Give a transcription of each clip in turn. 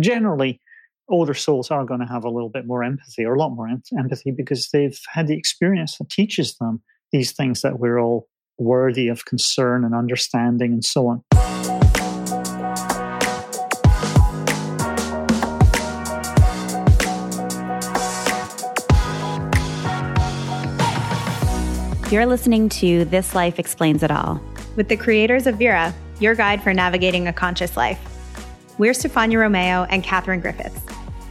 generally older souls are going to have a little bit more empathy, or a lot more empathy, because they've had the experience that teaches them these things that we're all worthy of concern and understanding and so on. You're listening to This Life Explains It All with the creators of Vera, your guide for navigating a conscious life. We're Stefania Romeo and Katherine Griffiths.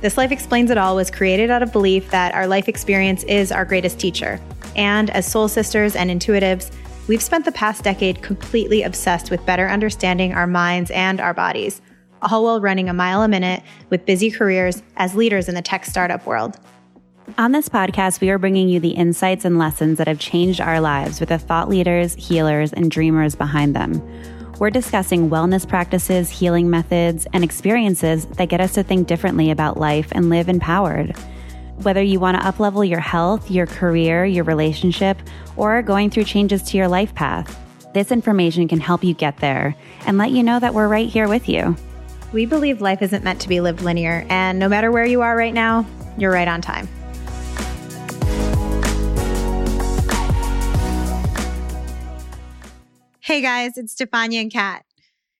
This Life Explains It All was created out of belief that our life experience is our greatest teacher. And as soul sisters and intuitives, we've spent the past decade completely obsessed with better understanding our minds and our bodies, all while running a mile a minute with busy careers as leaders in the tech startup world. On this podcast, we are bringing you the insights and lessons that have changed our lives with the thought leaders, healers, and dreamers behind them. We're discussing wellness practices, healing methods, and experiences that get us to think differently about life and live empowered. Whether you want to uplevel your health, your career, your relationship, or going through changes to your life path, this information can help you get there and let you know that we're right here with you. We believe life isn't meant to be lived linear, and no matter where you are right now, you're right on time. Hey guys, it's Stefania and Kat.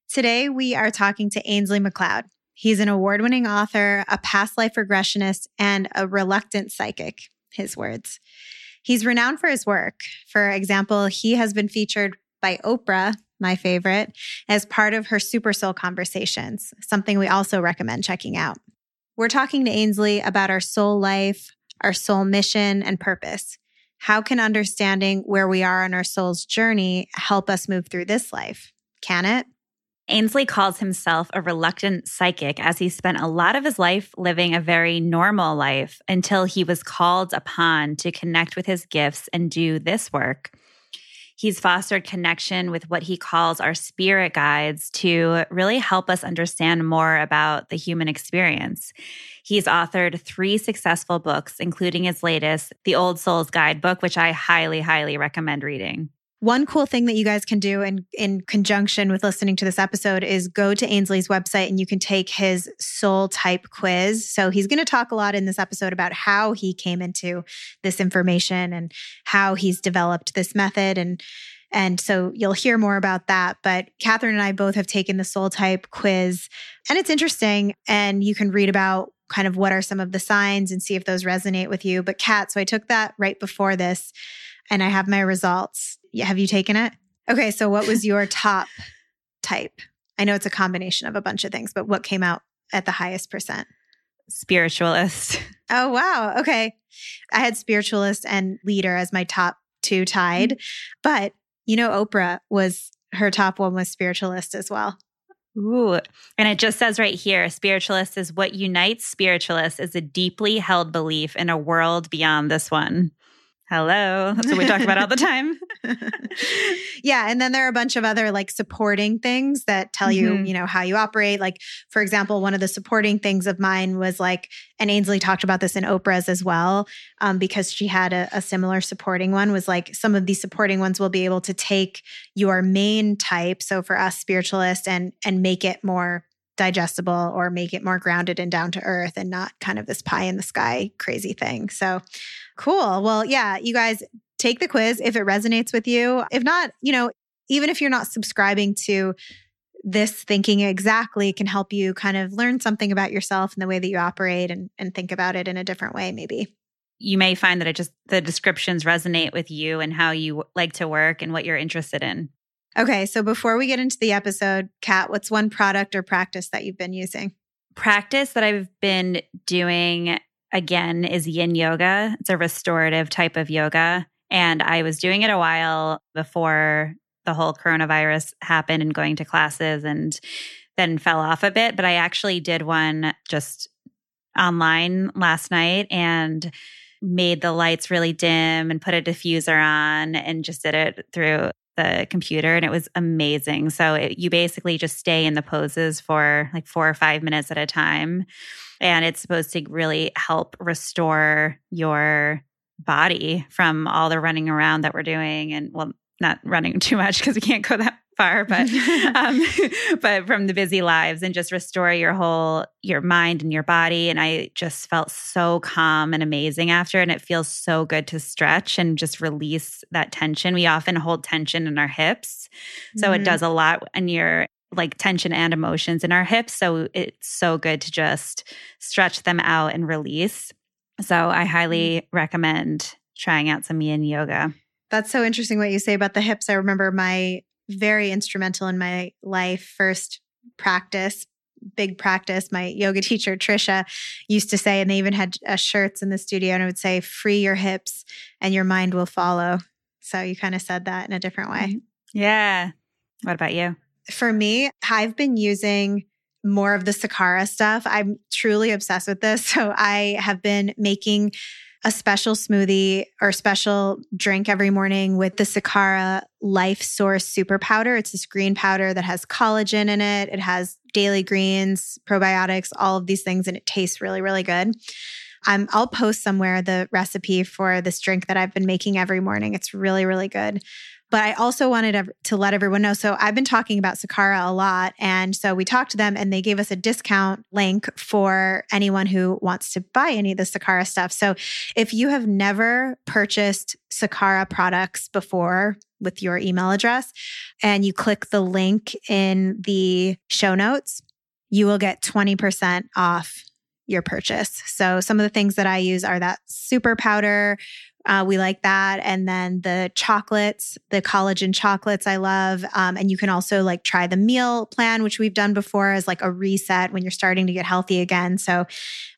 Today we are talking to Ainslie Macleod. He's an award-winning author, a past life regressionist, and a reluctant psychic, his words. He's renowned for his work. For example, he has been featured by Oprah, my favorite, as part of her Super Soul Conversations, something we also recommend checking out. We're talking to Ainslie about our soul life, our soul mission, and purpose. How can understanding where we are on our soul's journey help us move through this life? Can it? Ainslie calls himself a reluctant psychic as he spent a lot of his life living a very normal life until he was called upon to connect with his gifts and do this work. He's fostered connection with what he calls our spirit guides to really help us understand more about the human experience. He's authored 3 successful books, including his latest, The Old Soul's Guidebook, which I highly, highly recommend reading. One cool thing that you guys can do in conjunction with listening to this episode is go to Ainslie's website and you can take his soul type quiz. So he's going to talk a lot in this episode about how he came into this information and how he's developed this method. And so you'll hear more about that. But Katherine and I both have taken the soul type quiz, and it's interesting. And you can read about kind of what are some of the signs and see if those resonate with you. But Kat, so I took that right before this and I have my results. Have you taken it? Okay, so what was your top type? I know it's a combination of a bunch of things, but what came out at the highest %? Spiritualist. Oh, wow. Okay. I had spiritualist and leader as my top 2 tied, but you know, Oprah was, her top 1 was spiritualist as well. Ooh. And it just says right here, spiritualist is what unites spiritualists is a deeply held belief in a world beyond this one. Hello. That's what we talk about all the time. Yeah. And then there are a bunch of other like supporting things that tell you, you know, how you operate. Like, for example, one of the supporting things of mine was like, and Ainslie talked about this in Oprah's as well, because she had a similar supporting one, was like some of these supporting ones will be able to take your main type. So for us, spiritualist, and make it more digestible or make it more grounded and down to earth and not kind of this pie in the sky crazy thing. So cool. Well, yeah, you guys take the quiz if it resonates with you. If not, you know, even if you're not subscribing to this thinking exactly, it can help you kind of learn something about yourself and the way that you operate and think about it in a different way, maybe. You may find that the descriptions resonate with you and how you like to work and what you're interested in. Okay, so before we get into the episode, Kat, what's one product or practice that you've been using? Practice that I've been doing, again, is yin yoga. It's a restorative type of yoga. And I was doing it a while before the whole coronavirus happened and going to classes, and then fell off a bit. But I actually did one just online last night and made the lights really dim and put a diffuser on and just did it through the computer, and it was amazing. So you basically just stay in the poses for like 4 or 5 minutes at a time. And it's supposed to really help restore your body from all the running around that we're doing. And well, not running too much because we can't go that far, but but from the busy lives, and just restore your mind and your body. And I just felt so calm and amazing after, and it feels so good to stretch and just release that tension. We often hold tension in our hips, so it does a lot in your like tension and emotions in our hips. So it's so good to just stretch them out and release. So I highly recommend trying out some yin yoga. That's so interesting what you say about the hips. I remember my very instrumental in my life first practice, big practice, my yoga teacher, Trisha, used to say, and they even had shirts in the studio, and it would say, free your hips and your mind will follow. So you kind of said that in a different way. Yeah. What about you? For me, I've been using more of the Sakara stuff. I'm truly obsessed with this. So I have been making a special smoothie or special drink every morning with the Sakara Life Source Super Powder. It's this green powder that has collagen in it. It has daily greens, probiotics, all of these things, and it tastes really, really good. I'll post somewhere the recipe for this drink that I've been making every morning. It's really, really good. But I also wanted to let everyone know, so I've been talking about Sakara a lot, and so we talked to them and they gave us a discount link for anyone who wants to buy any of the Sakara stuff. So if you have never purchased Sakara products before with your email address and you click the link in the show notes, you will get 20% off your purchase. So some of the things that I use are that super powder, we like that. And then the chocolates, the collagen chocolates I love. And you can also like try the meal plan, which we've done before as like a reset when you're starting to get healthy again. So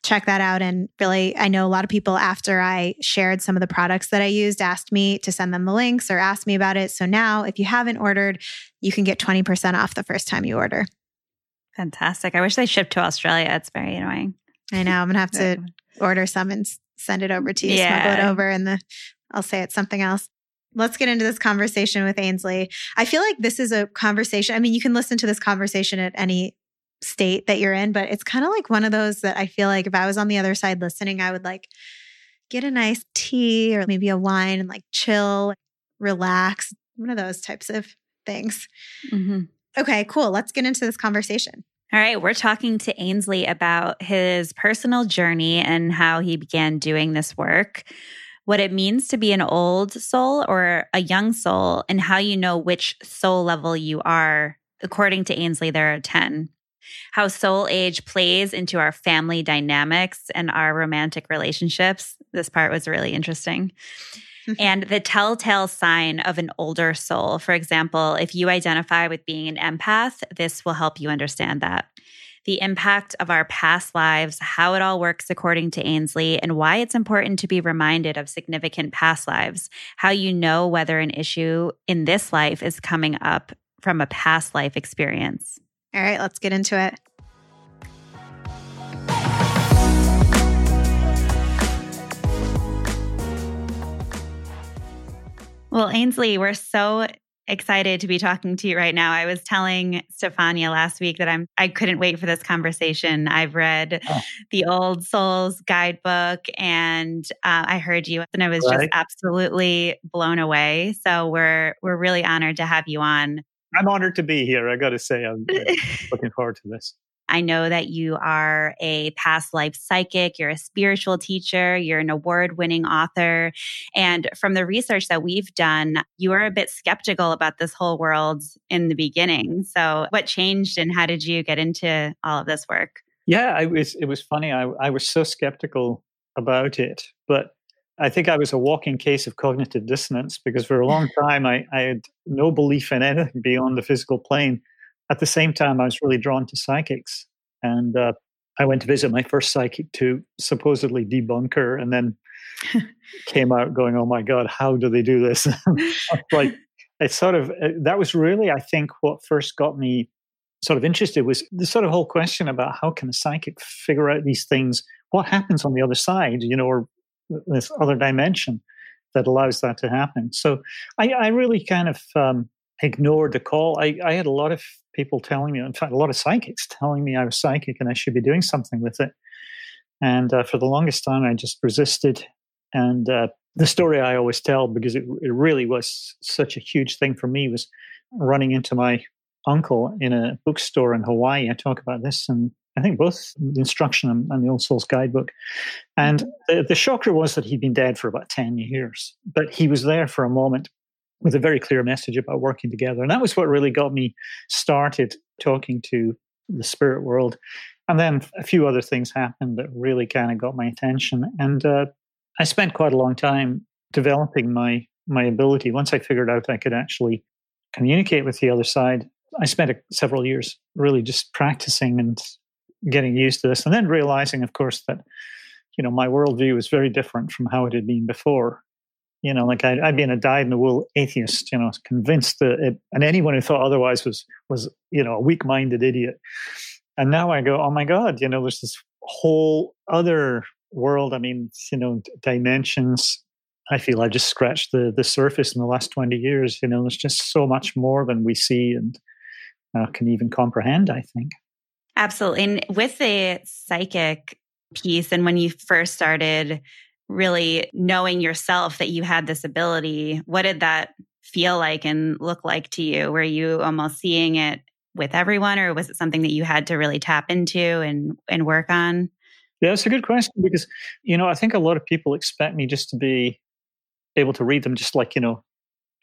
check that out. And really, I know a lot of people after I shared some of the products that I used asked me to send them the links or asked me about it. So now if you haven't ordered, you can get 20% off the first time you order. Fantastic. I wish they shipped to Australia. It's very annoying. I know. I'm going to have to order some and send it over to you, smuggle it over, and I'll say it's something else. Let's get into this conversation with Ainslie. I feel like this is a conversation. I mean, you can listen to this conversation at any state that you're in, but it's kind of like one of those that I feel like if I was on the other side listening, I would like get a nice tea or maybe a wine and like chill, relax, one of those types of things. Mm-hmm. Okay, cool. Let's get into this conversation. All right, we're talking to Ainslie about his personal journey and how he began doing this work, what it means to be an old soul or a young soul, and how you know which soul level you are. According to Ainslie, there are 10. How soul age plays into our family dynamics and our romantic relationships. This part was really interesting. And the telltale sign of an older soul. For example, if you identify with being an empath, this will help you understand that. The impact of our past lives, how it all works according to Ainslie, and why it's important to be reminded of significant past lives. How you know whether an issue in this life is coming up from a past life experience. All right, let's get into it. Well, Ainslie, we're so excited to be talking to you right now. I was telling Stefania last week that I couldn't wait for this conversation. I've read The Old Soul's Guidebook, and I heard you, and I was just absolutely blown away. So we're really honored to have you on. I'm honored to be here. I got to say, I'm looking forward to this. I know that you are a past life psychic, you're a spiritual teacher, you're an award-winning author. And from the research that we've done, you were a bit skeptical about this whole world in the beginning. So what changed and how did you get into all of this work? Yeah, it was funny. I was so skeptical about it, but I think I was a walking case of cognitive dissonance because for a long time, I had no belief in anything beyond the physical plane. At the same time, I was really drawn to psychics, and I went to visit my first psychic to supposedly debunker, and then came out going, "Oh my God, how do they do this?" Like, it's sort of that was really, I think, what first got me sort of interested was the sort of whole question about how can a psychic figure out these things? What happens on the other side, you know, or this other dimension that allows that to happen? So I really kind of ignored the call. I had a lot of people telling me, in fact, a lot of psychics telling me I was psychic and I should be doing something with it. And for the longest time, I just resisted. And the story I always tell, because it really was such a huge thing for me, was running into my uncle in a bookstore in Hawaii. I talk about this, and I think both the instruction and the Old Soul's Guidebook. And the shocker was that he'd been dead for about 10 years, but he was there for a moment with a very clear message about working together. And that was what really got me started talking to the spirit world. And then a few other things happened that really kind of got my attention. And I spent quite a long time developing my ability. Once I figured out I could actually communicate with the other side, I spent several years really just practicing and getting used to this. And then realizing, of course, that, you know, my worldview was very different from how it had been before. You know, like I'd been a dyed-in-the-wool atheist, you know, convinced that and anyone who thought otherwise was, you know, a weak-minded idiot. And now I go, oh my God, you know, there's this whole other world. I mean, you know, dimensions. I feel I just scratched the surface in the last 20 years. You know, there's just so much more than we see and can even comprehend, I think. Absolutely. And with the psychic piece, and when you first started really knowing yourself that you had this ability, what did that feel like and look like to you? Were you almost seeing it with everyone, or was it something that you had to really tap into and work on? Yeah, it's a good question, because, you know, I think a lot of people expect me just to be able to read them just like, you know,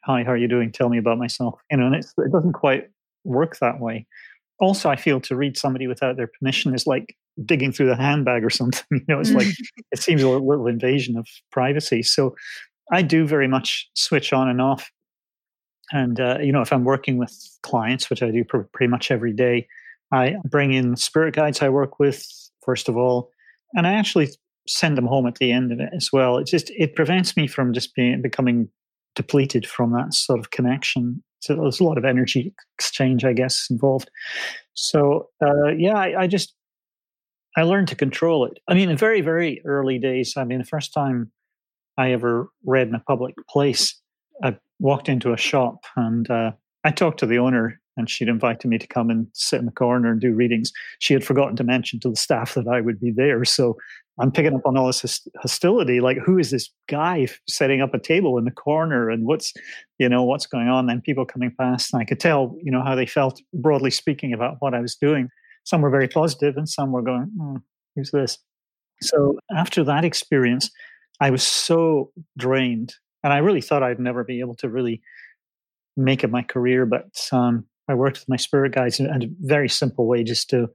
hi, how are you doing? Tell me about myself. You know, and it doesn't quite work that way. Also, I feel to read somebody without their permission is like digging through the handbag or something. You know, it's like, it seems a little invasion of privacy. So I do very much switch on and off. And, you know, if I'm working with clients, which I do pretty much every day, I bring in spirit guides I work with, first of all. And I actually send them home at the end of it as well. It prevents me from just becoming depleted from that sort of connection. So there's a lot of energy exchange, I guess, involved. So, I learned to control it. I mean, in very, very early days, I mean, the first time I ever read in a public place, I walked into a shop and I talked to the owner, and she'd invited me to come and sit in the corner and do readings. She had forgotten to mention to the staff that I would be there. So I'm picking up on all this hostility. Like, who is this guy setting up a table in the corner, and what's going on? And people coming past, and I could tell, you know, how they felt, broadly speaking, about what I was doing. Some were very positive and some were going, who's this? So after that experience, I was so drained, and I really thought I'd never be able to really make it my career. But I worked with my spirit guides in a very simple way, just to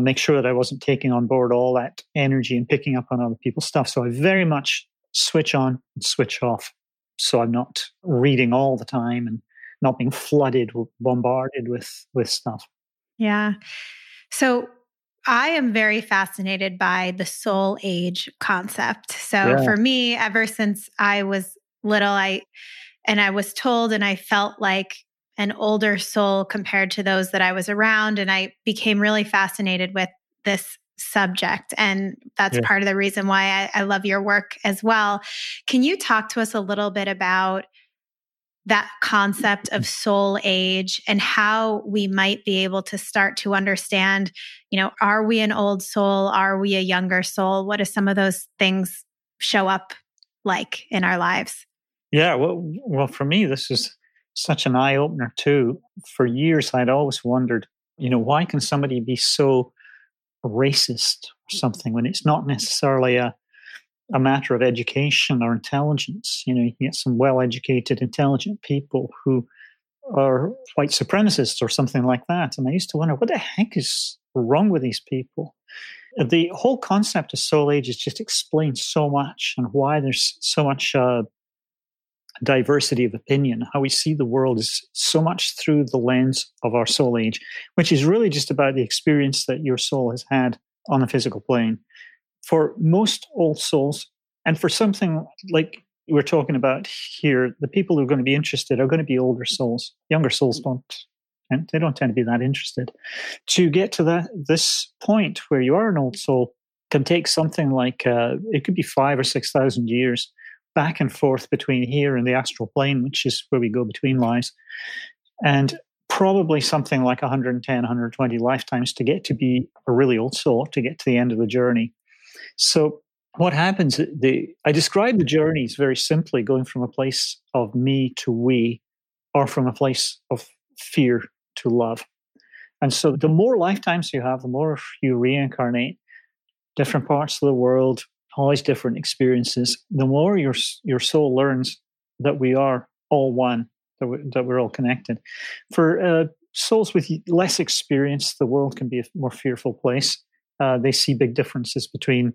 make sure that I wasn't taking on board all that energy and picking up on other people's stuff. So I very much switch on and switch off. So I'm not reading all the time and not being bombarded with stuff. Yeah. So I am very fascinated by the soul age concept. So for me, ever since I was little, I was told and I felt like an older soul compared to those that I was around. And I became really fascinated with this subject. And that's part of the reason why I love your work as well. Can you talk to us a little bit about that concept of soul age and how we might be able to start to understand, you know, are we an old soul? Are we a younger soul? What do some of those things show up like in our lives? Yeah, well, for me, this is such an eye-opener too. For years, I'd always wondered, you know, why can somebody be so racist or something when it's not necessarily a matter of education or intelligence? You know, you can get some well-educated, intelligent people who are white supremacists or something like that. And I used to wonder, what the heck is wrong with these people? The whole concept of soul age just explains so much, and why there's so much diversity of opinion. How we see the world is so much through the lens of our soul age, which is really just about the experience that your soul has had on the physical plane. For most old souls, and for something like we're talking about here, the people who are going to be interested are going to be older souls. Younger souls don't tend to be that interested. To get to this point where you are an old soul can take something like, it could be 5,000 or 6,000 years back and forth between here and the astral plane, which is where we go between lives, and probably something like 110, 120 lifetimes to get to be a really old soul, to get to the end of the journey. So what happens, I describe the journeys very simply, going from a place of me to we, or from a place of fear to love. And so the more lifetimes you have, the more you reincarnate, different parts of the world, always different experiences, the more your soul learns that we are all one, that we're all connected. For souls with less experience, the world can be a more fearful place. They see big differences between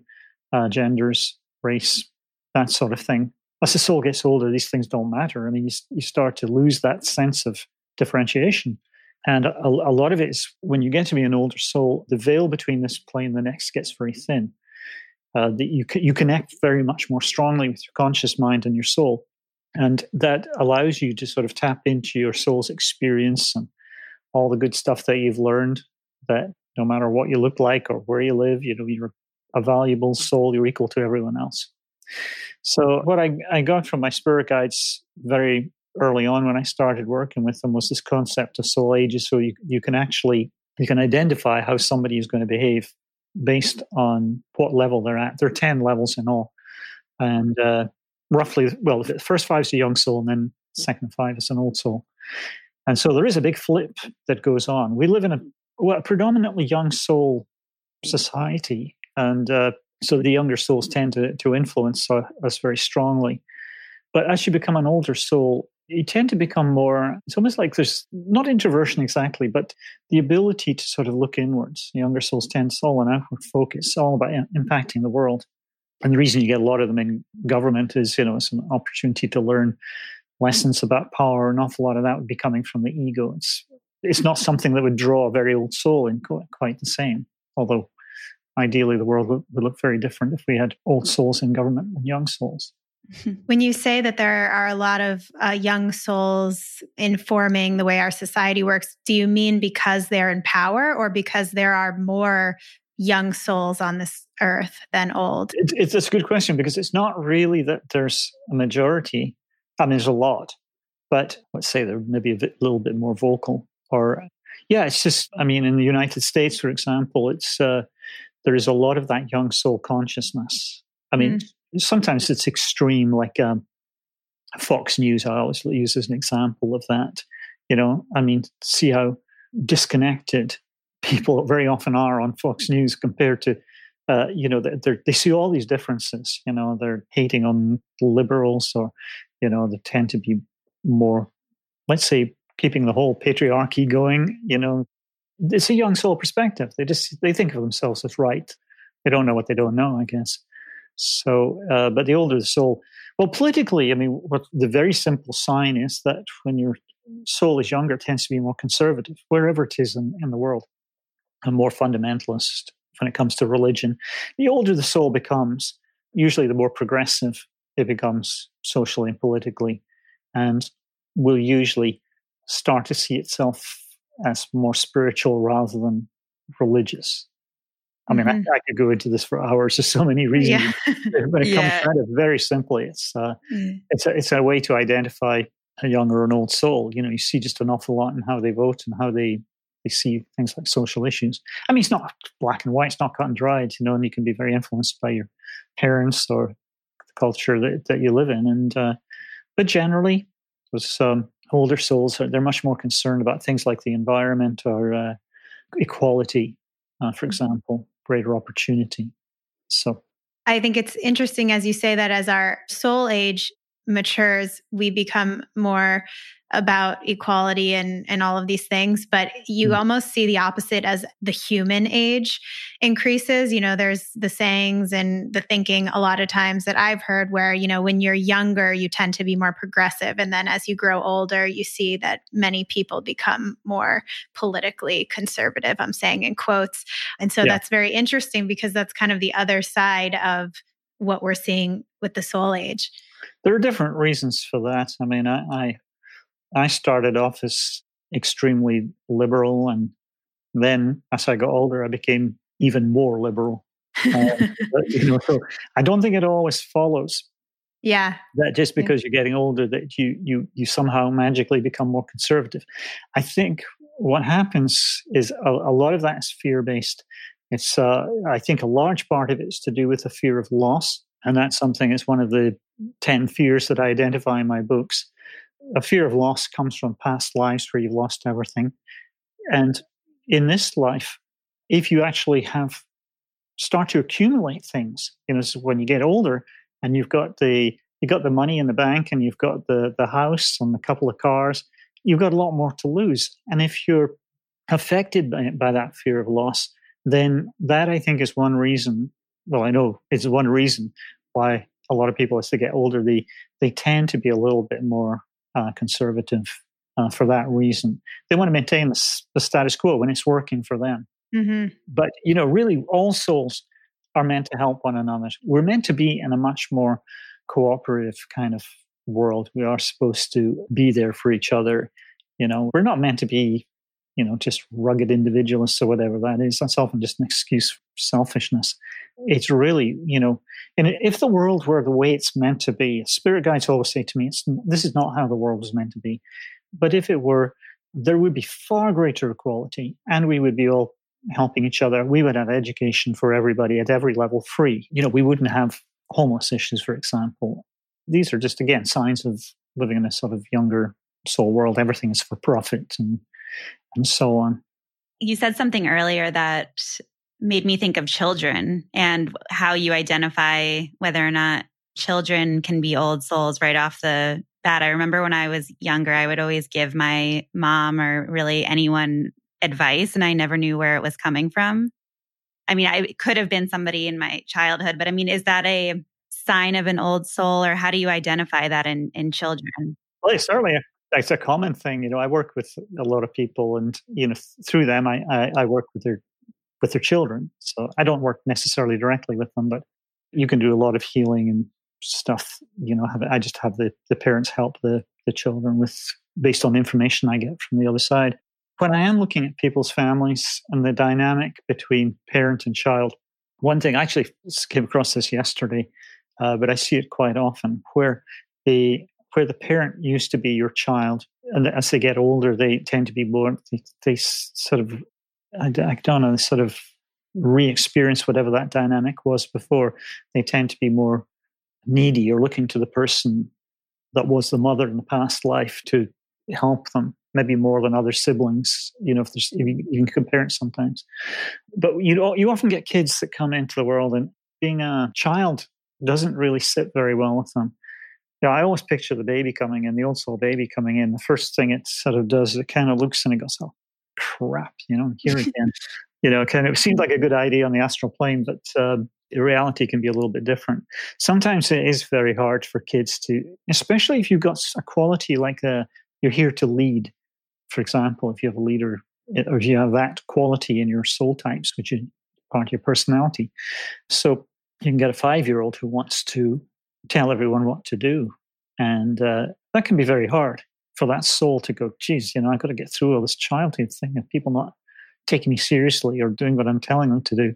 genders, race, that sort of thing. As the soul gets older, these things don't matter. I mean, you start to lose that sense of differentiation. And a lot of it is when you get to be an older soul, the veil between this plane and the next gets very thin. You connect very much more strongly with your conscious mind and your soul. And that allows you to sort of tap into your soul's experience and all the good stuff that you've learned, that no matter what you look like or where you live, you know, you're a valuable soul, you're equal to everyone else. So what I got from my spirit guides very early on when I started working with them was this concept of soul ages. So you can identify how somebody is going to behave based on what level they're at. There are 10 levels in all. And the first 5 is a young soul, and then second 5 is an old soul. And so there is a big flip that goes on. We live in a predominantly young soul society. And so the younger souls tend to influence us very strongly. But as you become an older soul, you tend to become more, it's almost like there's, not introversion exactly, but the ability to sort of look inwards. Younger souls tend to all an outward focus, all about impacting the world. And the reason you get a lot of them in government is, you know, it's an opportunity to learn lessons about power. An awful lot of that would be coming from the ego. It's not something that would draw a very old soul in quite the same, although ideally the world would look very different if we had old souls in government and young souls. When you say that there are a lot of young souls informing the way our society works, do you mean because they're in power or because there are more young souls on this earth than old? It's a good question, because it's not really that there's a majority. I mean, there's a lot, but let's say they're maybe a little bit more vocal. Or, yeah, it's just, I mean, in the United States, for example, it's there is a lot of that young soul consciousness. I mean, sometimes it's extreme, like Fox News, I always use as an example of that. You know, I mean, see how disconnected people very often are on Fox News compared to, you know, they see all these differences. You know, they're hating on liberals, or, you know, they tend to be more, let's say, keeping the whole patriarchy going. You know, it's a young soul perspective. They think of themselves as right. They don't know what they don't know, I guess. So, but the older the soul, well, politically, I mean, what the very simple sign is that when your soul is younger, it tends to be more conservative, wherever it is in the world, and more fundamentalist when it comes to religion. The older the soul becomes, usually the more progressive it becomes socially and politically, and will usually start to see itself as more spiritual rather than religious. I mean, I could go into this for hours. There's so many reasons, but it comes kind of very simply. It's a way to identify a young or an old soul. You know, you see just an awful lot in how they vote and how they see things like social issues. I mean, it's not black and white. It's not cut and dried. You know, and you can be very influenced by your parents or the culture that you live in. And but generally, with some older souls, they're much more concerned about things like the environment or equality, for example. Greater opportunity. So I think it's interesting, as you say, that as our soul age matures, we become more about equality and all of these things. But you almost see the opposite as the human age increases. You know, there's the sayings and the thinking a lot of times that I've heard where, you know, when you're younger, you tend to be more progressive. And then as you grow older, you see that many people become more politically conservative, I'm saying in quotes. And so that's very interesting, because that's kind of the other side of what we're seeing with the soul age. There are different reasons for that. I mean, I started off as extremely liberal, and then as I got older, I became even more liberal. But, you know, so I don't think it always follows. Yeah, that just because you're getting older, that you somehow magically become more conservative. I think what happens is a lot of that is fear-based. It's I think a large part of it is to do with the fear of loss, and that's something. It's one of the 10 fears that I identify in my books. A fear of loss comes from past lives where you've lost everything. And in this life, if you actually have start to accumulate things, you know, so when you get older and you've got the money in the bank and you've got the house and a couple of cars, you've got a lot more to lose. And if you're affected by that fear of loss, then that, I think, is one reason. Well, I know it's one reason why a lot of people, as they get older, they tend to be a little bit more conservative for that reason. They want to maintain the status quo when it's working for them. Mm-hmm. But, you know, really all souls are meant to help one another. We're meant to be in a much more cooperative kind of world. We are supposed to be there for each other. You know, we're not meant to be, you know, just rugged individualists or whatever that is. That's often just an excuse for selfishness. It's really, you know, and if the world were the way it's meant to be, spirit guides always say to me, this is not how the world was meant to be. But if it were, there would be far greater equality and we would be all helping each other. We would have education for everybody at every level free. You know, we wouldn't have homeless issues, for example. These are just, again, signs of living in a sort of younger soul world. Everything is for profit and so on. You said something earlier that made me think of children and how you identify whether or not children can be old souls right off the bat. I remember when I was younger, I would always give my mom or really anyone advice, and I never knew where it was coming from. I mean, I could have been somebody in my childhood, but I mean, is that a sign of an old soul, or how do you identify that in children? Well, it's certainly it's a common thing. You know, I work with a lot of people, and you know, through them, I work with their children. So I don't work necessarily directly with them, but you can do a lot of healing and stuff. You know, I just have the parents help the children with based on information I get from the other side. When I am looking at people's families and the dynamic between parent and child, one thing, I actually came across this yesterday, but I see it quite often, where the parent used to be your child, and as they get older, they tend to be more, they sort of, I don't know, sort of re-experience whatever that dynamic was before. They tend to be more needy or looking to the person that was the mother in the past life to help them, maybe more than other siblings, you know, if you can compare it sometimes. But you often get kids that come into the world and being a child doesn't really sit very well with them. You know, I always picture the baby coming in, the old soul baby coming in. The first thing it sort of does is it kind of looks and it goes, oh, crap, you know, I'm here again. You know, kind of, it seems like a good idea on the astral plane, but reality can be a little bit different. Sometimes it is very hard for kids to, especially if you've got a quality like you're here to lead. For example, if you have a leader, or if you have that quality in your soul types, which is part of your personality. So you can get a 5-year-old who wants to tell everyone what to do. And that can be very hard for that soul to go, geez, you know, I've got to get through all this childhood thing of people not taking me seriously or doing what I'm telling them to do.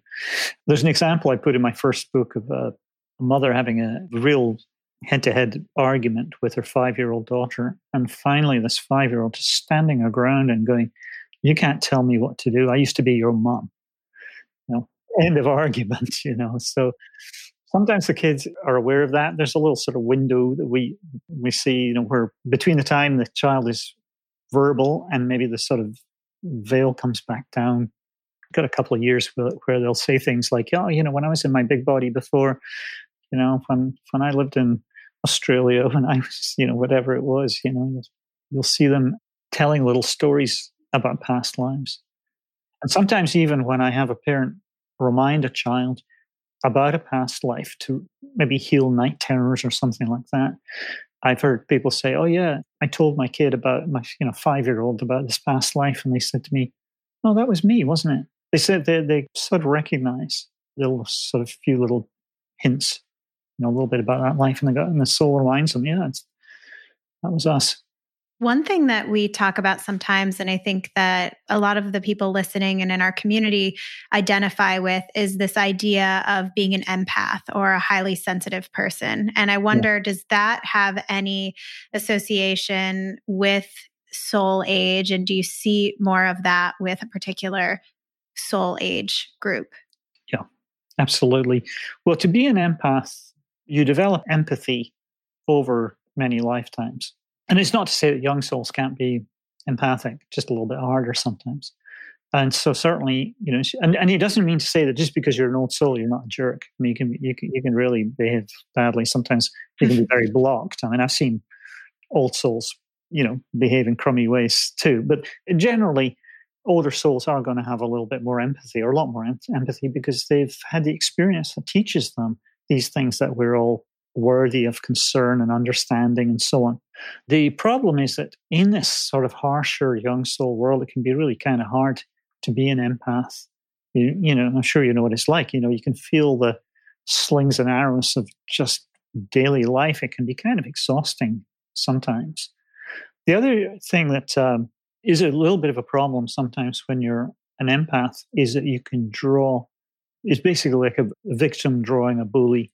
There's an example I put in my first book of a mother having a real head-to-head argument with her 5-year-old daughter. And finally, this 5-year-old just standing her ground and going, you can't tell me what to do. I used to be your mom. You know, end of argument, you know. So sometimes the kids are aware of that. There's a little sort of window that we see, you know, where between the time the child is verbal and maybe the sort of veil comes back down. Got a couple of years where they'll say things like, oh, you know, when I was in my big body before, you know, when I lived in Australia, when I was, you know, whatever it was, you know, you'll see them telling little stories about past lives. And sometimes even when I have a parent remind a child about a past life to maybe heal night terrors or something like that, I've heard people say, oh yeah, I told my kid about my, you know, 5-year-old about this past life. And they said to me, oh, that was me, wasn't it? They said they sort of recognize little sort of few little hints, you know, a little bit about that life, and the soul aligns them. Yeah, that was us. One thing that we talk about sometimes, and I think that a lot of the people listening and in our community identify with, is this idea of being an empath or a highly sensitive person. And I wonder, does that have any association with soul age? And do you see more of that with a particular soul age group? Yeah, absolutely. Well, to be an empath, you develop empathy over many lifetimes. And it's not to say that young souls can't be empathic, just a little bit harder sometimes. And so certainly, you know, and it doesn't mean to say that just because you're an old soul, you're not a jerk. I mean, you can really behave badly. Sometimes you can be very blocked. I mean, I've seen old souls, you know, behave in crummy ways too. But generally, older souls are going to have a little bit more empathy, or a lot more empathy, because they've had the experience that teaches them these things that we're all worthy of concern and understanding and so on. The problem is that in this sort of harsher young soul world, it can be really kind of hard to be an empath. You know, I'm sure you know what it's like. You know, you can feel the slings and arrows of just daily life. It can be kind of exhausting sometimes. The other thing that is a little bit of a problem sometimes when you're an empath is that you can draw, it's basically like a victim drawing a bully.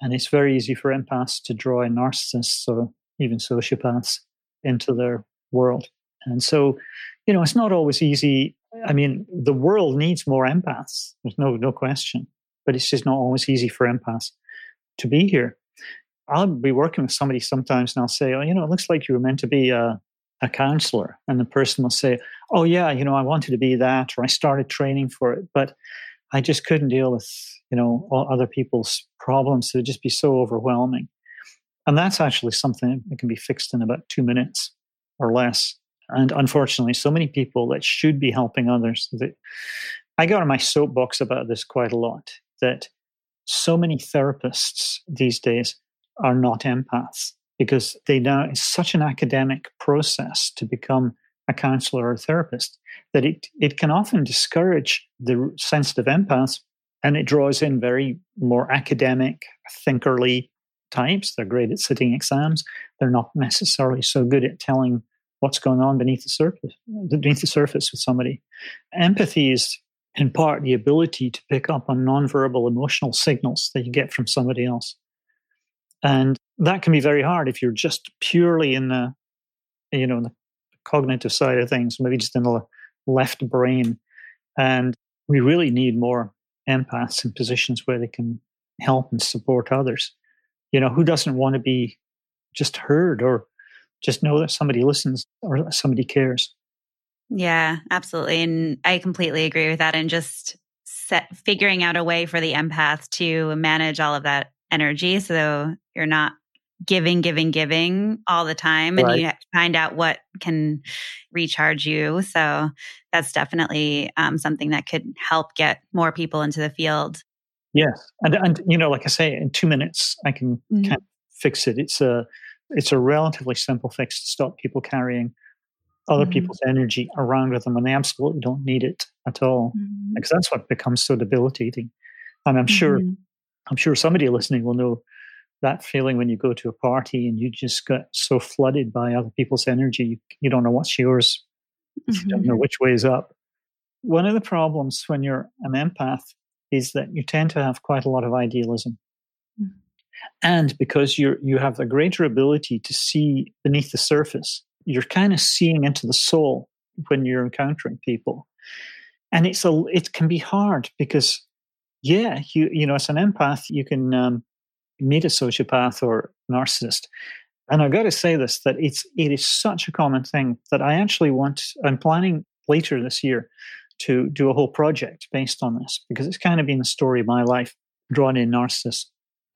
And it's very easy for empaths to draw in narcissists or even sociopaths into their world. And so, you know, it's not always easy. I mean, the world needs more empaths. There's no question. But it's just not always easy for empaths to be here. I'll be working with somebody sometimes and I'll say, oh, you know, it looks like you were meant to be a counselor. And the person will say, oh, yeah, you know, I wanted to be that, or I started training for it, but I just couldn't deal with, you know, all other people's problems. So it'd just be so overwhelming. And that's actually something that can be fixed in about 2 minutes or less. And unfortunately, so many people that should be helping others. That I got on my soapbox about this quite a lot, that so many therapists these days are not empaths, because they now, it's such an academic process to become a counselor or a therapist, that it can often discourage the sensitive empaths, and it draws in very more academic, thinkerly types. They're great at sitting exams. They're not necessarily so good at telling what's going on beneath the surface with somebody. Empathy is in part the ability to pick up on nonverbal emotional signals that you get from somebody else. And that can be very hard if you're just purely in the, you know, the cognitive side of things, maybe just in the left brain. And we really need more empaths in positions where they can help and support others. You know, who doesn't want to be just heard, or just know that somebody listens, or that somebody cares? Yeah, absolutely. And I completely agree with that. And just figuring out a way for the empath to manage all of that energy, so you're not giving all the time, and right, you have to find out what can recharge you. So that's definitely something that could help get more people into the field. Yes. And you know, like I say, in 2 minutes, I can kind of fix it. It's a relatively simple fix to stop people carrying other people's energy around with them when they absolutely don't need it at all, because that's what becomes so debilitating. And I'm sure somebody listening will know that feeling when you go to a party and you just get so flooded by other people's energy, you don't know what's yours, you don't know which way is up. One of the problems when you're an empath is that you tend to have quite a lot of idealism. Mm-hmm. And because you have a greater ability to see beneath the surface, you're kind of seeing into the soul when you're encountering people. And it can be hard because, yeah, you know, as an empath, you can meet a sociopath or narcissist. And I've got to say this, that it is such a common thing that I'm planning later this year to do a whole project based on this, because it's kind of been the story of my life, drawn in narcissists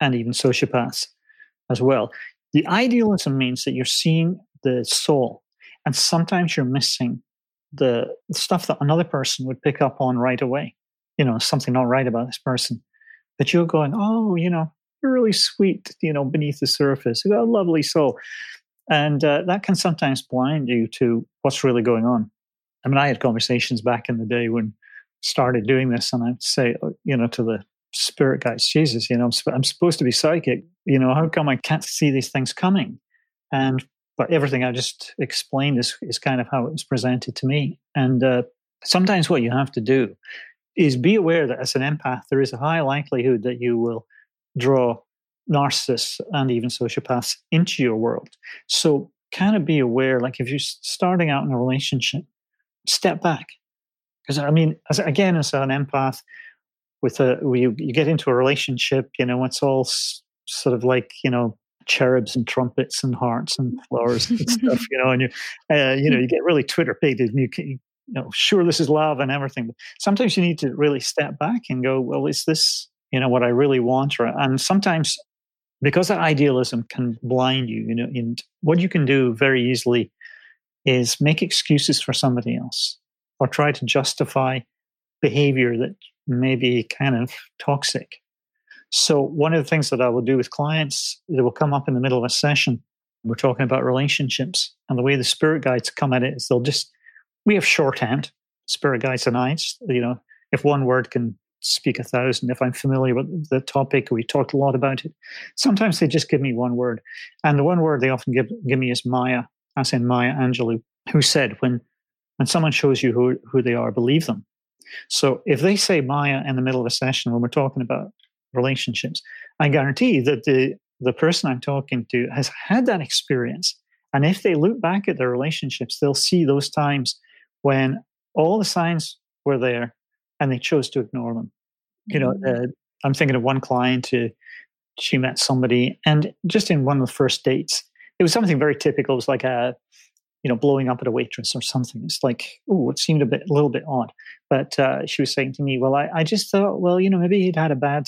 and even sociopaths as well. The idealism means that you're seeing the soul, and sometimes you're missing the stuff that another person would pick up on right away. You know, something not right about this person. But you're going, oh, you know, really sweet, you know, beneath the surface. You've got a lovely soul. And that can sometimes blind you to what's really going on. I mean, I had conversations back in the day when I started doing this, and I'd say, you know, to the spirit guides, Jesus, you know, I'm supposed to be psychic. You know, how come I can't see these things coming? But everything I just explained is kind of how it was presented to me. And sometimes what you have to do is be aware that as an empath, there is a high likelihood that you will draw narcissists and even sociopaths into your world. So kind of be aware, like if you're starting out in a relationship, step back. Because I mean, as an empath, you get into a relationship, you know, it's all sort of like, you know, cherubs and trumpets and hearts and flowers and stuff, you know, and you get really Twitter-pated and you know, sure, this is love and everything. But sometimes you need to really step back and go, well, is this, you know, what I really want? And sometimes because that idealism can blind you, you know, and what you can do very easily is make excuses for somebody else or try to justify behavior that may be kind of toxic. So one of the things that I will do with clients that will come up in the middle of a session, we're talking about relationships, and the way the spirit guides come at it is we have shorthand, spirit guides and I, you know, if one word can speak 1,000, if I'm familiar with the topic, we talked a lot about it. Sometimes they just give me one word. And the one word they often give me is Maya, as in Maya Angelou, who said, when someone shows you who they are, believe them. So if they say Maya in the middle of a session when we're talking about relationships, I guarantee that the person I'm talking to has had that experience. And if they look back at their relationships, they'll see those times when all the signs were there and they chose to ignore them. You know, I'm thinking of one client who she met somebody, and just in one of the first dates, it was something very typical. It was like blowing up at a waitress or something. It's like, oh, it seemed a little bit odd. But she was saying to me, well, I just thought, well, you know, maybe he'd had a bad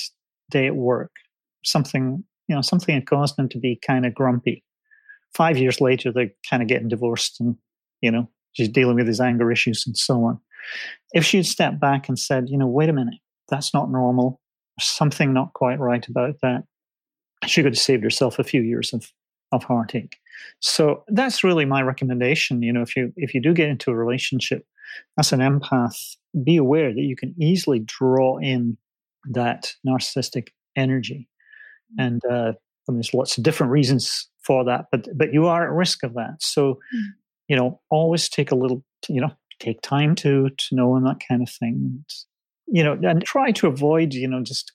day at work. Something had caused him to be kind of grumpy. 5 years later, they're kind of getting divorced and, you know, she's dealing with his anger issues and so on. If she had stepped back and said, you know, wait a minute, that's not normal. There's something not quite right about that. She could have saved herself a few years of heartache. So that's really my recommendation. You know, if you do get into a relationship as an empath, be aware that you can easily draw in that narcissistic energy. And I mean, there's lots of different reasons for that, but you are at risk of that. So, you know, always take time to know and that kind of thing. You know, and try to avoid, you know, just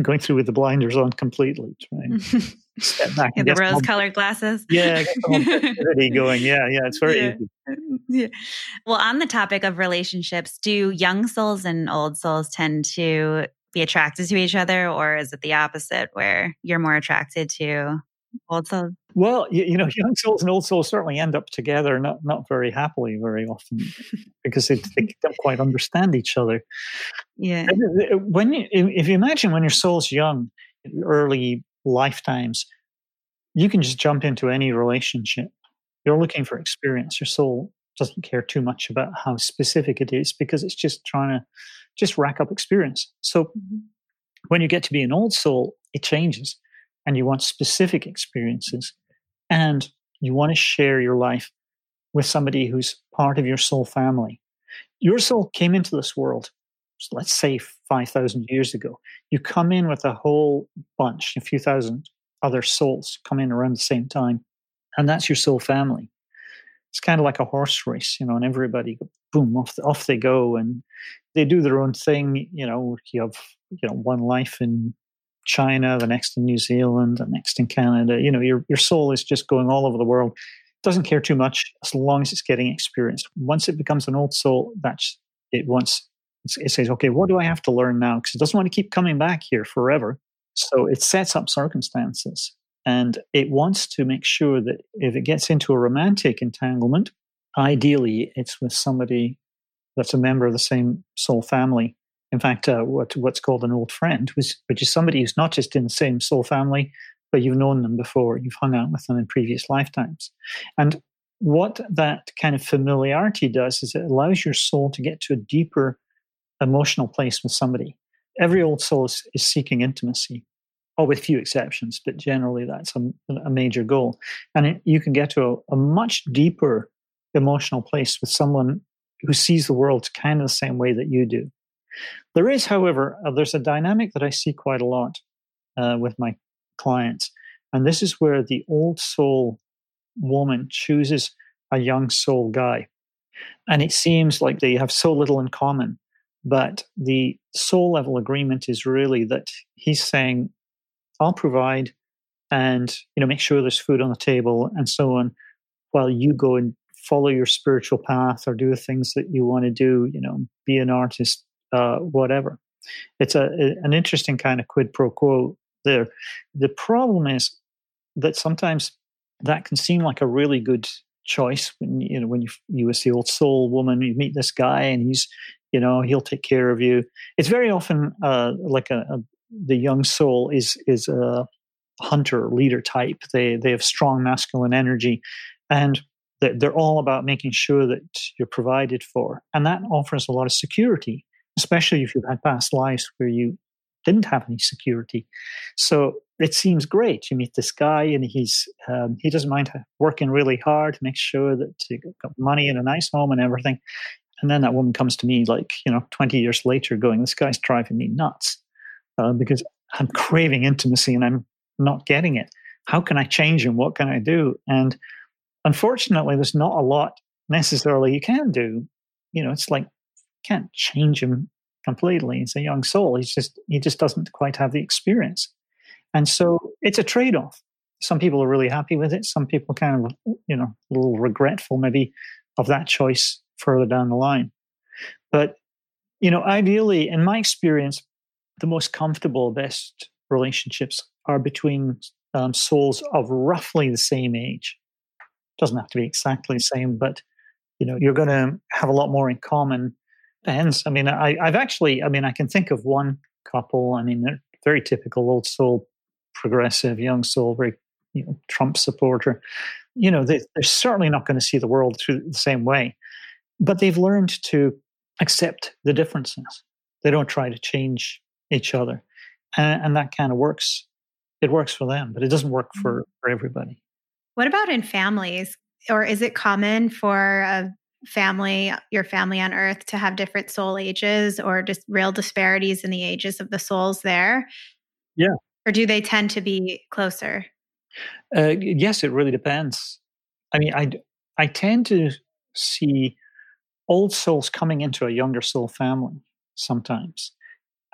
going through with the blinders on completely. Trying to step back and the rose-colored glasses. Yeah, get the whole going. Yeah, it's very easy. Yeah. Well, on the topic of relationships, do young souls and old souls tend to be attracted to each other, or is it the opposite where you're more attracted to old souls? Well, you know, young souls and old souls certainly end up together, not very happily very often, because they don't quite understand each other. Yeah. If you imagine when your soul's young, early lifetimes, you can just jump into any relationship. You're looking for experience. Your soul doesn't care too much about how specific it is because it's just trying to just rack up experience. So when you get to be an old soul, it changes. And you want specific experiences, and you want to share your life with somebody who's part of your soul family. Your soul came into this world, let's say 5,000 years ago. You come in with a whole bunch, a few thousand other souls come in around the same time, and that's your soul family. It's kind of like a horse race, you know, and everybody, boom, off they go, and they do their own thing. You know, you have, you know, one life in China, the next in New Zealand, the next in Canada. You know, your soul is just going all over the world. It doesn't care too much as long as it's getting experienced. Once it becomes an old soul, it says, okay, what do I have to learn now? Because it doesn't want to keep coming back here forever. So it sets up circumstances, and it wants to make sure that if it gets into a romantic entanglement, ideally it's with somebody that's a member of the same soul family. In fact, what's called an old friend, which is somebody who's not just in the same soul family, but you've known them before, you've hung out with them in previous lifetimes. And what that kind of familiarity does is it allows your soul to get to a deeper emotional place with somebody. Every old soul is seeking intimacy, or with few exceptions, but generally that's a major goal. And you can get to a much deeper emotional place with someone who sees the world kind of the same way that you do. There is, however, there's a dynamic that I see quite a lot with my clients, and this is where the old soul woman chooses a young soul guy, and it seems like they have so little in common, but the soul level agreement is really that he's saying, I'll provide and, you know, make sure there's food on the table and so on, while you go and follow your spiritual path or do the things that you want to do, you know, be an artist, whatever. It's an interesting kind of quid pro quo there. The problem is that sometimes that can seem like a really good choice when you as the old soul woman, you meet this guy and he's, he'll take care of you. It's very often the young soul is a hunter leader type. They have strong masculine energy, and they're all about making sure that you're provided for, and that offers a lot of security, especially if you've had past lives where you didn't have any security. So it seems great. You meet this guy and he's he doesn't mind working really hard to make sure that you got money and a nice home and everything. And then that woman comes to me 20 years later going, this guy's driving me nuts because I'm craving intimacy and I'm not getting it. How can I change him? What can I do? And unfortunately, there's not a lot necessarily you can do. It's like you can't change him completely. It's a young soul. He just doesn't quite have the experience. And so it's a trade-off. Some people are really happy with it. Some people kind of, a little regretful maybe of that choice further down the line. But, ideally, in my experience, the most comfortable, best relationships are between souls of roughly the same age. Doesn't have to be exactly the same, but, you're going to have a lot more in common. Depends. I can think of one couple. They're very typical old soul, progressive young soul, very Trump supporter. They're certainly not going to see the world through the same way, but they've learned to accept the differences. They don't try to change each other, and that kind of works. It works for them, but it doesn't work for everybody. What about in families, or is it common for your family on earth to have different soul ages, or just real disparities in the ages of the souls there? Yeah. Or do they tend to be closer? Yes, it really depends. I tend to see old souls coming into a younger soul family sometimes.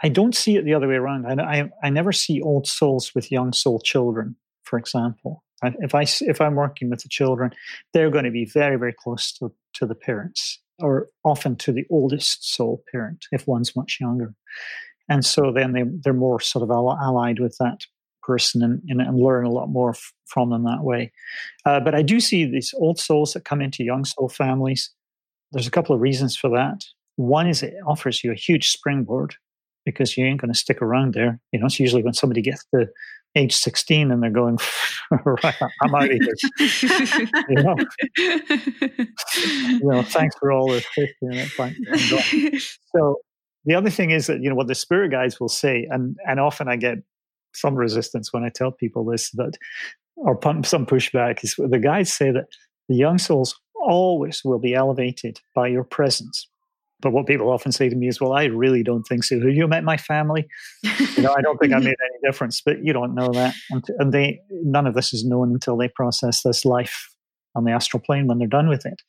I don't see it the other way around. I never see old souls with young soul children, for example. If I'm working with the children, they're going to be very, very close to the parents, or often to the oldest soul parent if one's much younger. And so then they're more sort of allied with that person and learn a lot more from them that way. But I do see these old souls that come into young soul families. There's a couple of reasons for that. One is it offers you a huge springboard because you ain't going to stick around there. It's usually when somebody gets to age 16 and they're going, right, I'm out of here. Thanks for all this. So the other thing is that, what the spirit guides will say, and often I get some resistance when I tell people this, that, or some pushback, is the guides say that the young souls always will be elevated by your presence. But what people often say to me is, well, I really don't think so. Have you met my family? I don't think I made any difference, but you don't know that. And none of this is known until they process this life on the astral plane when they're done with it.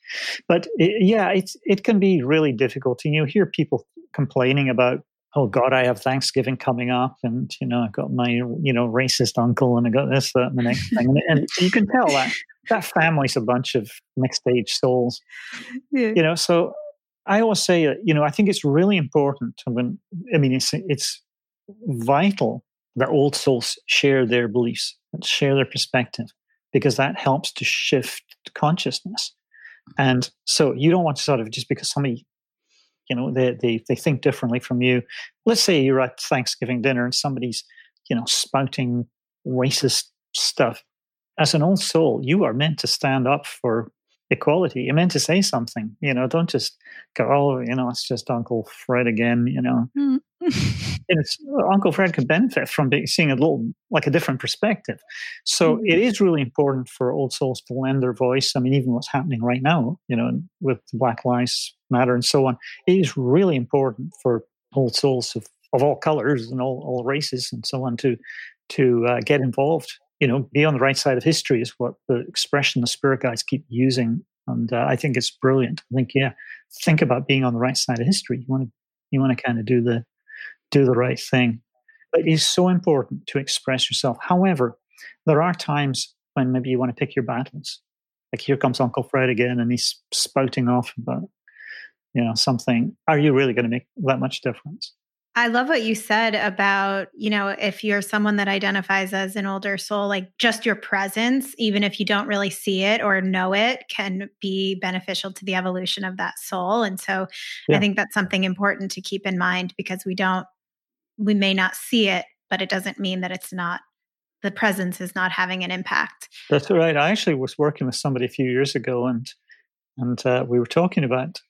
But it can be really difficult. And you hear people complaining about, oh God, I have Thanksgiving coming up and, I've got my, racist uncle and I got this, that, and the next thing. And you can tell that family's a bunch of mixed age souls, so I always say, I think it's really important. It's vital that old souls share their beliefs and share their perspective, because that helps to shift consciousness. And so you don't want to sort of, just because somebody, they think differently from you. Let's say you're at Thanksgiving dinner and somebody's, spouting racist stuff. As an old soul, you are meant to stand up for equality. You're meant to say something, don't just go, it's just Uncle Fred again, Uncle Fred could benefit from seeing a little, like a different perspective. So it is really important for old souls to lend their voice. Even what's happening right now, with Black Lives Matter and so on, it is really important for old souls of all colors and all races and so on to get involved. Be on the right side of history is what the expression the spirit guides keep using. And I think it's brilliant. I think, think about being on the right side of history. You want to kind of do the right thing. But it is so important to express yourself. However, there are times when maybe you want to pick your battles. Like here comes Uncle Fred again, and he's spouting off about, something. Are you really going to make that much difference? I love what you said about, you know, if you're someone that identifies as an older soul, like just your presence, even if you don't really see it or know it, can be beneficial to the evolution of that soul. And so I think that's something important to keep in mind, because we may not see it, but it doesn't mean that it's not, the presence is not having an impact. That's right. I actually was working with somebody a few years ago, and we were talking about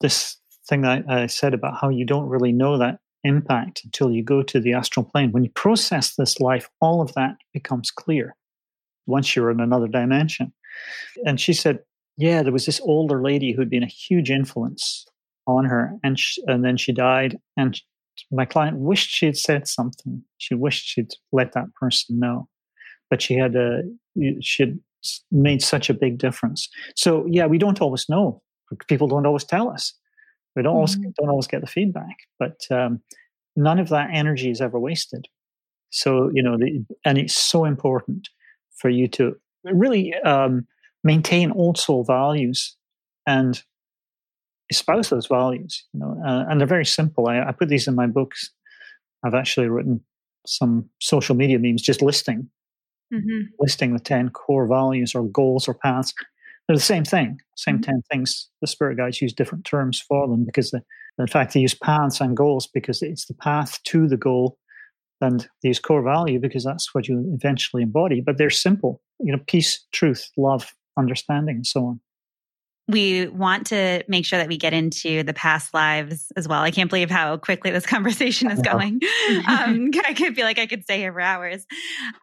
this thing that I said about how you don't really know that impact until you go to the astral plane. When you process this life, all of that becomes clear once you're in another dimension. And she said, yeah, there was this older lady who'd been a huge influence on her, and then she died. And my client wished she had said something. She wished she'd let that person know, but she had made such a big difference. So yeah, we don't always know. People don't always tell us. We don't always get the feedback, but none of that energy is ever wasted. So, you know, and it's so important for you to really maintain old soul values and espouse those values. You know, and they're very simple. I put these in my books. I've actually written some social media memes just listing the 10 core values or goals or paths. They're the same thing, same 10 things. The spirit guides use different terms for them because, in fact, they use paths and goals because it's the path to the goal, and they use core value because that's what you eventually embody. But they're simple, you know, peace, truth, love, understanding, and so on. We want to make sure that we get into the past lives as well. I can't believe how quickly this conversation is going. I feel like I could stay here for hours.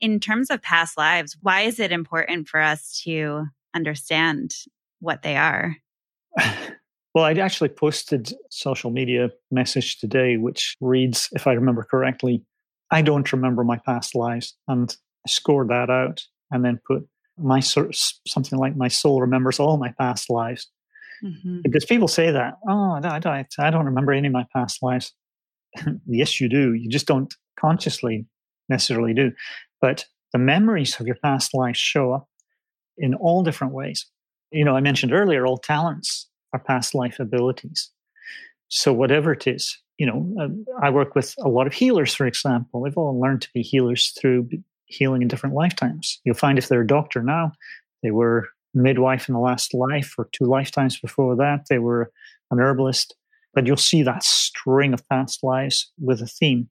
In terms of past lives, why is it important for us to understand what they are? Well, I'd actually posted a social media message today, which reads, if I remember correctly, I don't remember my past lives. And I scored that out and then put something like my soul remembers all my past lives. Because people say that, I don't remember any of my past lives. Yes, you do. You just don't consciously necessarily do. But the memories of your past lives show up in all different ways. You know, I mentioned earlier, all talents are past life abilities. So whatever it is, you know, I work with a lot of healers, for example. They've all learned to be healers through healing in different lifetimes. You'll find if they're a doctor now, they were midwife in the last life, or two lifetimes before that, they were an herbalist. But you'll see that string of past lives with a theme.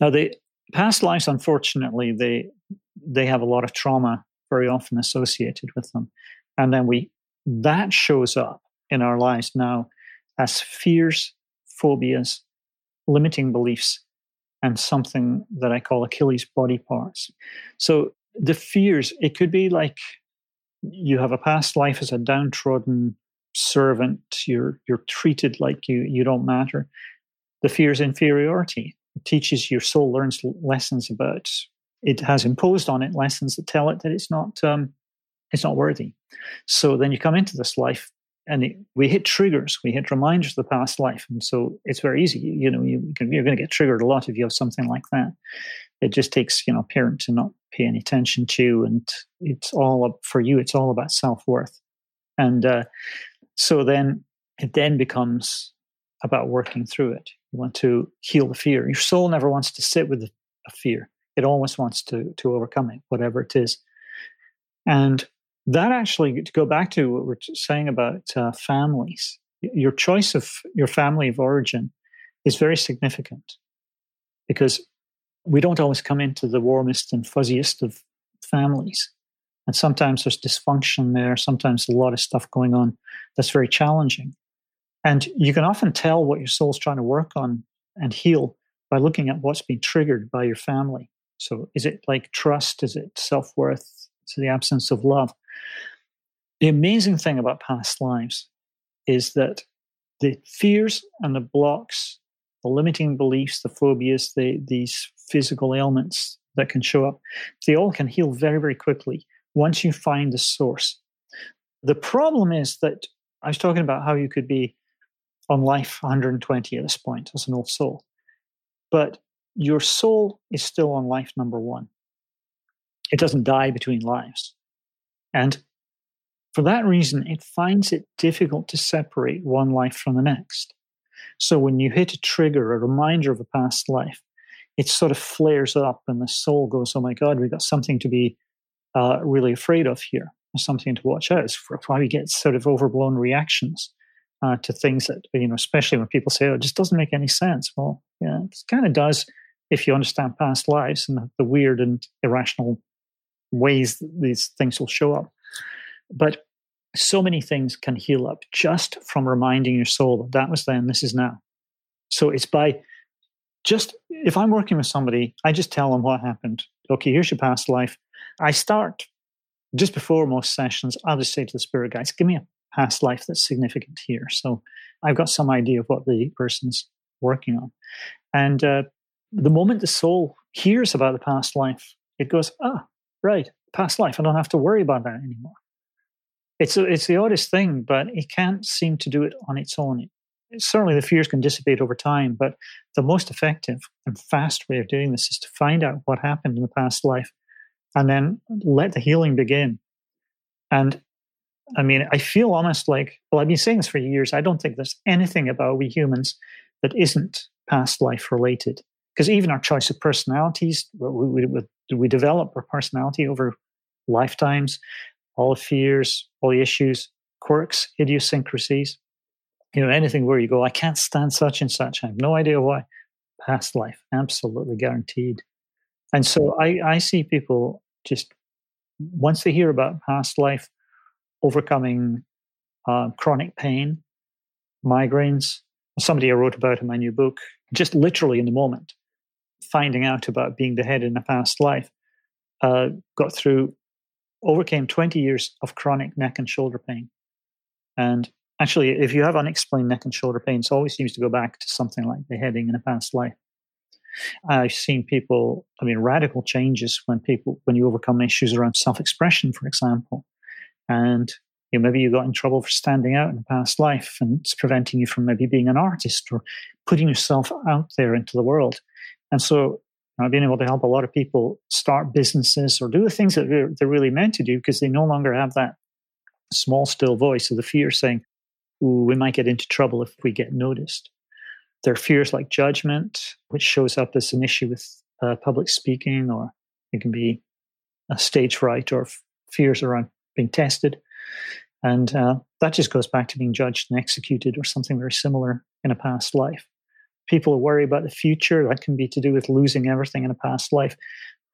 Now, the past lives, unfortunately, they have a lot of trauma very often associated with them. And then that shows up in our lives now as fears, phobias, limiting beliefs, and something that I call Achilles body parts. So the fears, it could be like you have a past life as a downtrodden servant. You're treated like you don't matter. The fear is inferiority. It teaches your soul, learns lessons about, it has imposed on it lessons that tell it that it's not worthy. So then you come into this life, and we hit triggers, we hit reminders of the past life. And so it's very easy. You know, you're going to get triggered a lot if you have something like that. It just takes, you know, a parent to not pay any attention to you. And it's all up for you. It's all about self-worth. And so then it then becomes about working through it. You want to heal the fear. Your soul never wants to sit with a fear. It always wants to overcome it, whatever it is. And that actually, to go back to what we're saying about families, your choice of your family of origin is very significant, because we don't always come into the warmest and fuzziest of families. And sometimes there's dysfunction there, sometimes a lot of stuff going on that's very challenging. And you can often tell what your soul's trying to work on and heal by looking at what's been triggered by your family. So is it like trust? Is it self-worth? Is it the absence of love? The amazing thing about past lives is that the fears and the blocks, the limiting beliefs, the phobias, these physical ailments that can show up, they all can heal very, very quickly once you find the source. The problem is that I was talking about how you could be on life 120 at this point as an old soul, but your soul is still on life number one. It doesn't die between lives. And for that reason, it finds it difficult to separate one life from the next. So when you hit a trigger, a reminder of a past life, it sort of flares up and the soul goes, oh my God, we've got something to be really afraid of here, something to watch out for. Why we get sort of overblown reactions to things that, you know, especially when people say, oh, it just doesn't make any sense. Well, yeah, it kind of does if you understand past lives and the weird and irrational ways that these things will show up. But so many things can heal up just from reminding your soul that that was then, this is now. So it's by just, if I'm working with somebody, I just tell them what happened. Okay, here's your past life. I start just before most sessions, I'll just say to the spirit guides, give me a past life that's significant here. So I've got some idea of what the person's working on. And the moment the soul hears about the past life, it goes, ah, right, past life. I don't have to worry about that anymore. It's the oddest thing, but it can't seem to do it on its own. Certainly the fears can dissipate over time, but the most effective and fast way of doing this is to find out what happened in the past life and then let the healing begin. And I mean, I feel almost like, well, I've been saying this for years, I don't think there's anything about we humans that isn't past life related. Because even our choice of personalities, we develop our personality over lifetimes, all the fears, all the issues, quirks, idiosyncrasies, you know, anything where you go, I can't stand such and such. I have no idea why. Past life, absolutely guaranteed. And so I see people just, once they hear about past life, overcoming chronic pain, migraines, somebody I wrote about in my new book, just literally in the moment, finding out about being beheaded in a past life, got through, overcame 20 years of chronic neck and shoulder pain. And actually, if you have unexplained neck and shoulder pain, it always seems to go back to something like beheading in a past life. I've seen people, I mean, radical changes when you overcome issues around self-expression, for example. And you know, maybe you got in trouble for standing out in a past life and it's preventing you from maybe being an artist or putting yourself out there into the world. And so I've been able to help a lot of people start businesses or do the things that they're really meant to do because they no longer have that small, still voice of the fear saying, ooh, we might get into trouble if we get noticed. There are fears like judgment, which shows up as an issue with public speaking, or it can be a stage fright or fears around being tested. And that just goes back to being judged and executed or something very similar in a past life. People who worry about the future, that can be to do with losing everything in a past life.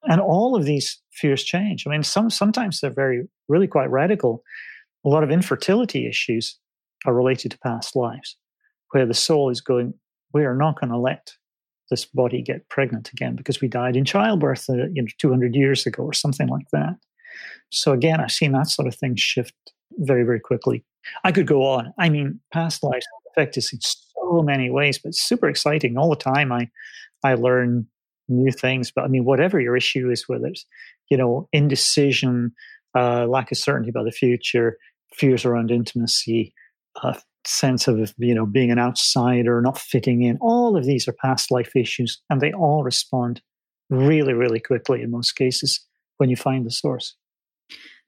And all of these fears change. I mean, sometimes they're really quite radical. A lot of infertility issues are related to past lives, where the soul is going, we are not going to let this body get pregnant again because we died in childbirth 200 years ago or something like that. So again, I've seen that sort of thing shift very, very quickly. I could go on. I mean, past lives affect us in so many ways, but it's super exciting. All the time I learn new things. But I mean, whatever your issue is, whether it's, you know, indecision, lack of certainty about the future, fears around intimacy, sense of, you know, being an outsider, not fitting in, all of these are past life issues, and they all respond really, really quickly in most cases when you find the source.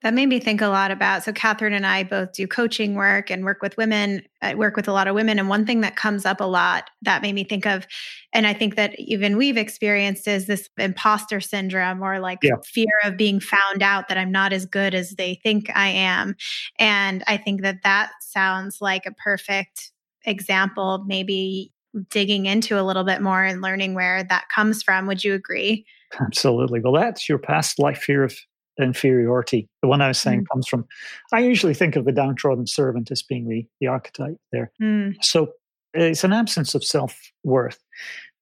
That made me think a lot about, so Katherine and I both do coaching work and work with women, work with a lot of women. And one thing that comes up a lot that made me think of, and I think that even we've experienced, is this imposter syndrome, or like fear of being found out, that I'm not as good as they think I am. And I think that that sounds like a perfect example, maybe digging into a little bit more and learning where that comes from. Would you agree? Absolutely. Well, that's your past life fear of inferiority. The one I was saying comes from, I usually think of the downtrodden servant as being the archetype there. So it's an absence of self-worth.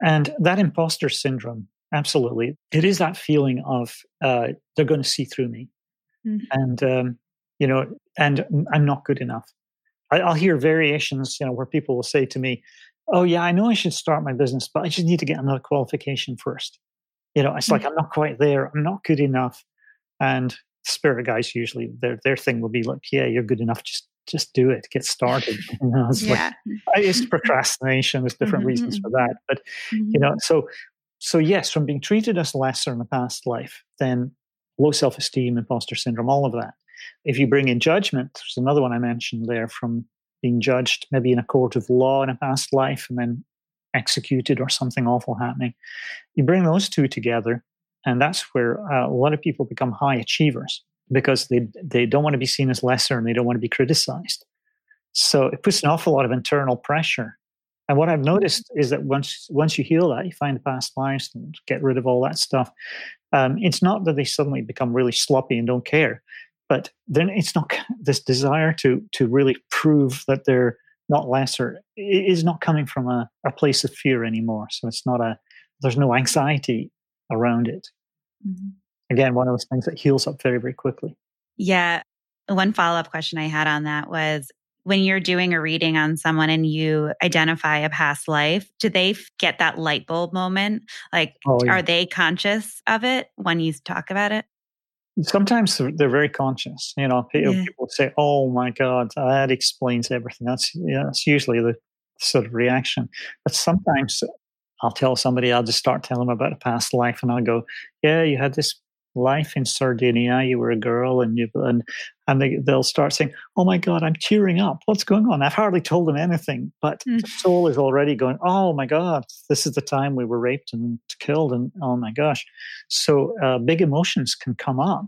And that imposter syndrome, absolutely, it is that feeling of they're going to see through me. And, you know, and I'm not good enough. I'll hear variations, you know, where people will say to me, oh yeah, I know I should start my business, but I just need to get another qualification first. You know, it's like, I'm not quite there. I'm not good enough. And spirit guys, usually their thing will be like, yeah, you're good enough. Just do it. Get started. You know, it's, like, it's procrastination. There's different reasons for that. But, you know, so yes, from being treated as lesser in the past life, then low self-esteem, imposter syndrome, all of that. If you bring in judgment, there's another one I mentioned there from, being judged, maybe in a court of law in a past life, and then executed or something awful happening. You bring those two together, and that's where a lot of people become high achievers, because they don't want to be seen as lesser and they don't want to be criticized. So it puts an awful lot of internal pressure. And what I've noticed is that once you heal that, you find the past lives and get rid of all that stuff. It's not that they suddenly become really sloppy and don't care, but then it's not this desire to really prove that they're not lesser. It is not coming from a place of fear anymore. So it's not there's no anxiety around it. Mm-hmm. Again, one of those things that heals up very, very quickly. Yeah. One follow-up question I had on that was, when you're doing a reading on someone and you identify a past life, do they get that light bulb moment? Like, Are they conscious of it when you talk about it? Sometimes they're very conscious. You know, people say, "Oh my God, that explains everything." That's usually the sort of reaction. But sometimes I'll tell somebody, I'll just start telling them about a past life, and I'll go, "Yeah, you had this life in Sardinia, you were a girl," and they'll start saying, "Oh my God, I'm tearing up. What's going on?" I've hardly told them anything, but the soul is already going, "Oh my God, this is the time we were raped and killed, and oh my gosh." So big emotions can come up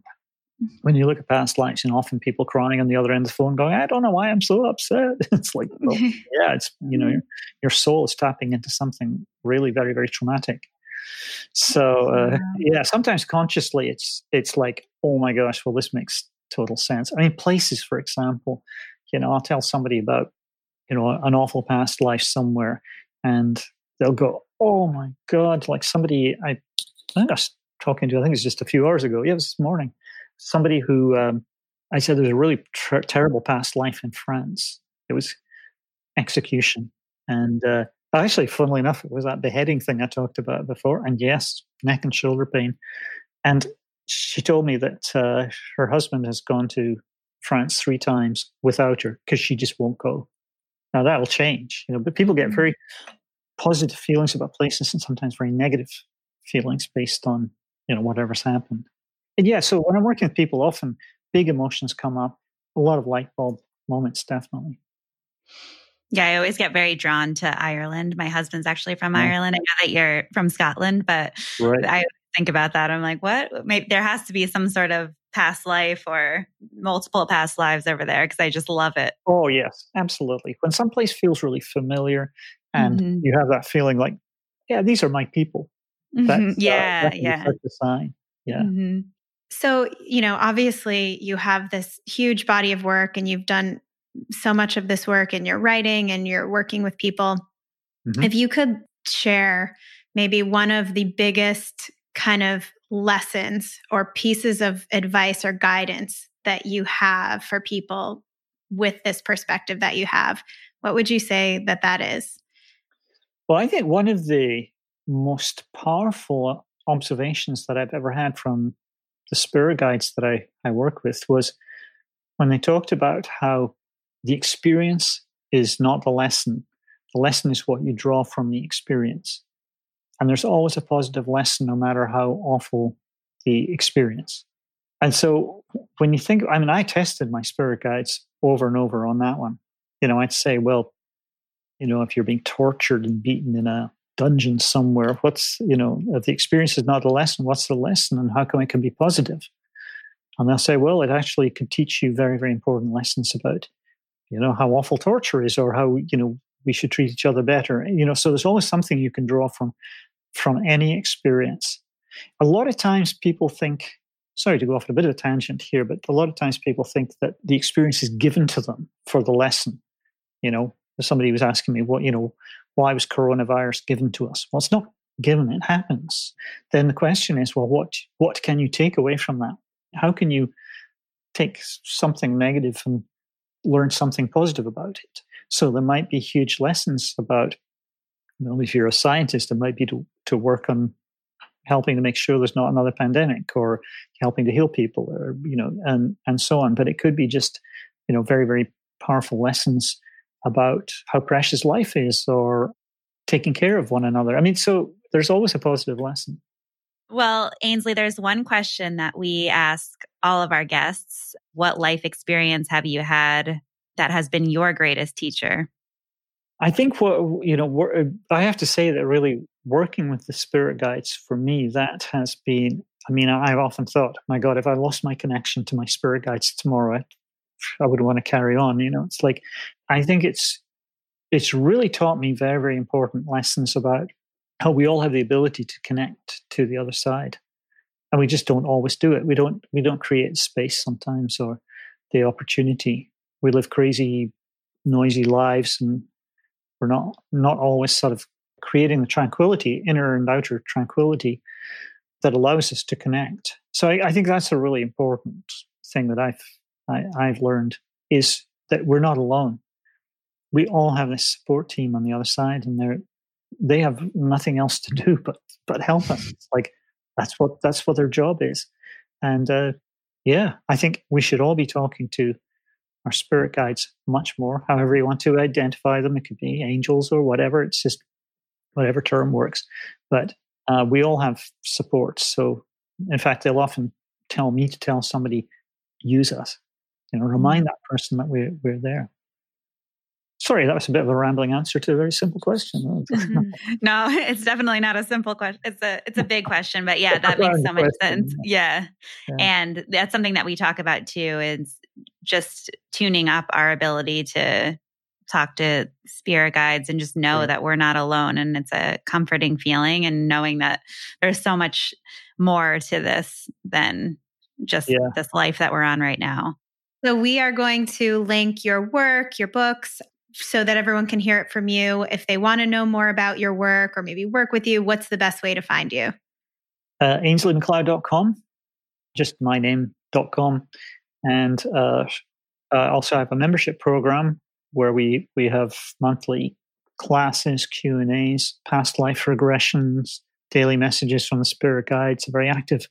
when you look at past lives, and often people crying on the other end of the phone going, "I don't know why I'm so upset." It's like, well, yeah, it's, you know, your soul is tapping into something really very, very traumatic. So, sometimes consciously it's like, "Oh my gosh, well, this makes total sense." I mean, places, for example, you know, I'll tell somebody about, you know, an awful past life somewhere, and they'll go, "Oh my God," like somebody I think I was talking to, I think it was just a few hours ago. Yeah, it was this morning. Somebody who, I said, there's a really terrible past life in France. It was execution. And, actually, funnily enough, it was that beheading thing I talked about before. And yes, neck and shoulder pain. And she told me that her husband has gone to France 3 times without her because she just won't go. Now, that'll change, you know, but people get very positive feelings about places and sometimes very negative feelings based on, you know, whatever's happened. And yeah, so when I'm working with people, often big emotions come up, a lot of light bulb moments, definitely. Yeah, I always get very drawn to Ireland. My husband's actually from Ireland. I know that you're from Scotland, but I think about that. I'm like, what? Maybe there has to be some sort of past life or multiple past lives over there, because I just love it. Oh, yes, absolutely. When someplace feels really familiar and you have that feeling like, yeah, these are my people. That's, that's such a sign. Yeah. Mm-hmm. So, you know, obviously you have this huge body of work, and you've done so much of this work in your writing and you're working with people. Mm-hmm. If you could share maybe one of the biggest kind of lessons or pieces of advice or guidance that you have for people with this perspective that you have, what would you say that is? Well, I think one of the most powerful observations that I've ever had from the spirit guides that I work with was when they talked about how the experience is not the lesson. The lesson is what you draw from the experience. And there's always a positive lesson, no matter how awful the experience. And so when you think, I mean, I tested my spirit guides over and over on that one. You know, I'd say, well, you know, if you're being tortured and beaten in a dungeon somewhere, if the experience is not the lesson, what's the lesson, and how come it can be positive? And they'll say, well, it actually can teach you very, very important lessons about, you know, how awful torture is, or how, you know, we should treat each other better. You know, so there's always something you can draw from any experience. A lot of times people think, sorry to go off on a bit of a tangent here, but a lot of times people think that the experience is given to them for the lesson. You know, somebody was asking me, why was coronavirus given to us? Well, it's not given, it happens. Then the question is, well, what can you take away from that? How can you take something negative and learn something positive about it? So there might be huge lessons about, you know, if you're a scientist, it might be to work on helping to make sure there's not another pandemic, or helping to heal people, or, you know, and so on. But it could be just, you know, very, very powerful lessons about how precious life is, or taking care of one another. I mean, so there's always a positive lesson. Well, Ainslie, there's one question that we ask all of our guests. What life experience have you had that has been your greatest teacher? I think what, you know, I have to say that really working with the spirit guides for me, that has been, I mean, I've often thought, my God, if I lost my connection to my spirit guides tomorrow, I would want to carry on. You know, it's like, I think it's really taught me very, very important lessons about how we all have the ability to connect to the other side. And we just don't always do it. We don't create space sometimes or the opportunity. We live crazy, noisy lives, and we're not always sort of creating the tranquility, inner and outer tranquility, that allows us to connect. So I think that's a really important thing that I've learned, is that we're not alone. We all have this support team on the other side, and they have nothing else to do but help us. It's like that's what their job is. And I think we should all be talking to our spirit guides much more, however you want to identify them. It could be angels or whatever. It's just whatever term works. But we all have support. So, in fact, they'll often tell me to tell somebody, use us. You know, remind that person that we're there. Sorry, that was a bit of a rambling answer to a very simple question. No, it's definitely not a simple question. It's a big question, but yeah, that makes so much sense. Yeah. And that's something that we talk about too, is just tuning up our ability to talk to spirit guides and just know that we're not alone. And it's a comforting feeling, and knowing that there's so much more to this than just this life that we're on right now. So we are going to link your work, your books, so that everyone can hear it from you. If they want to know more about your work or maybe work with you, what's the best way to find you? ainsliemacleod.com, just my name.com. And also I have a membership program where we have monthly classes, Q&As, past life regressions, daily messages from the spirit guides. It's a very active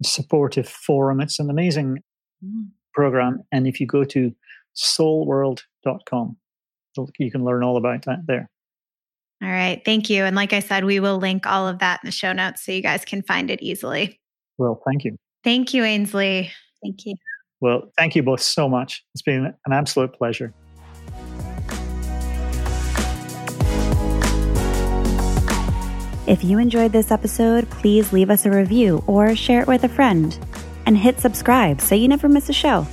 and supportive forum. It's an amazing program. And if you go to soulworld.com, you can learn all about that there. All right. Thank you. And like I said, we will link all of that in the show notes so you guys can find it easily. Well, thank you. Thank you, Ainslie. Thank you. Well, thank you both so much. It's been an absolute pleasure. If you enjoyed this episode, please leave us a review or share it with a friend. And hit subscribe so you never miss a show.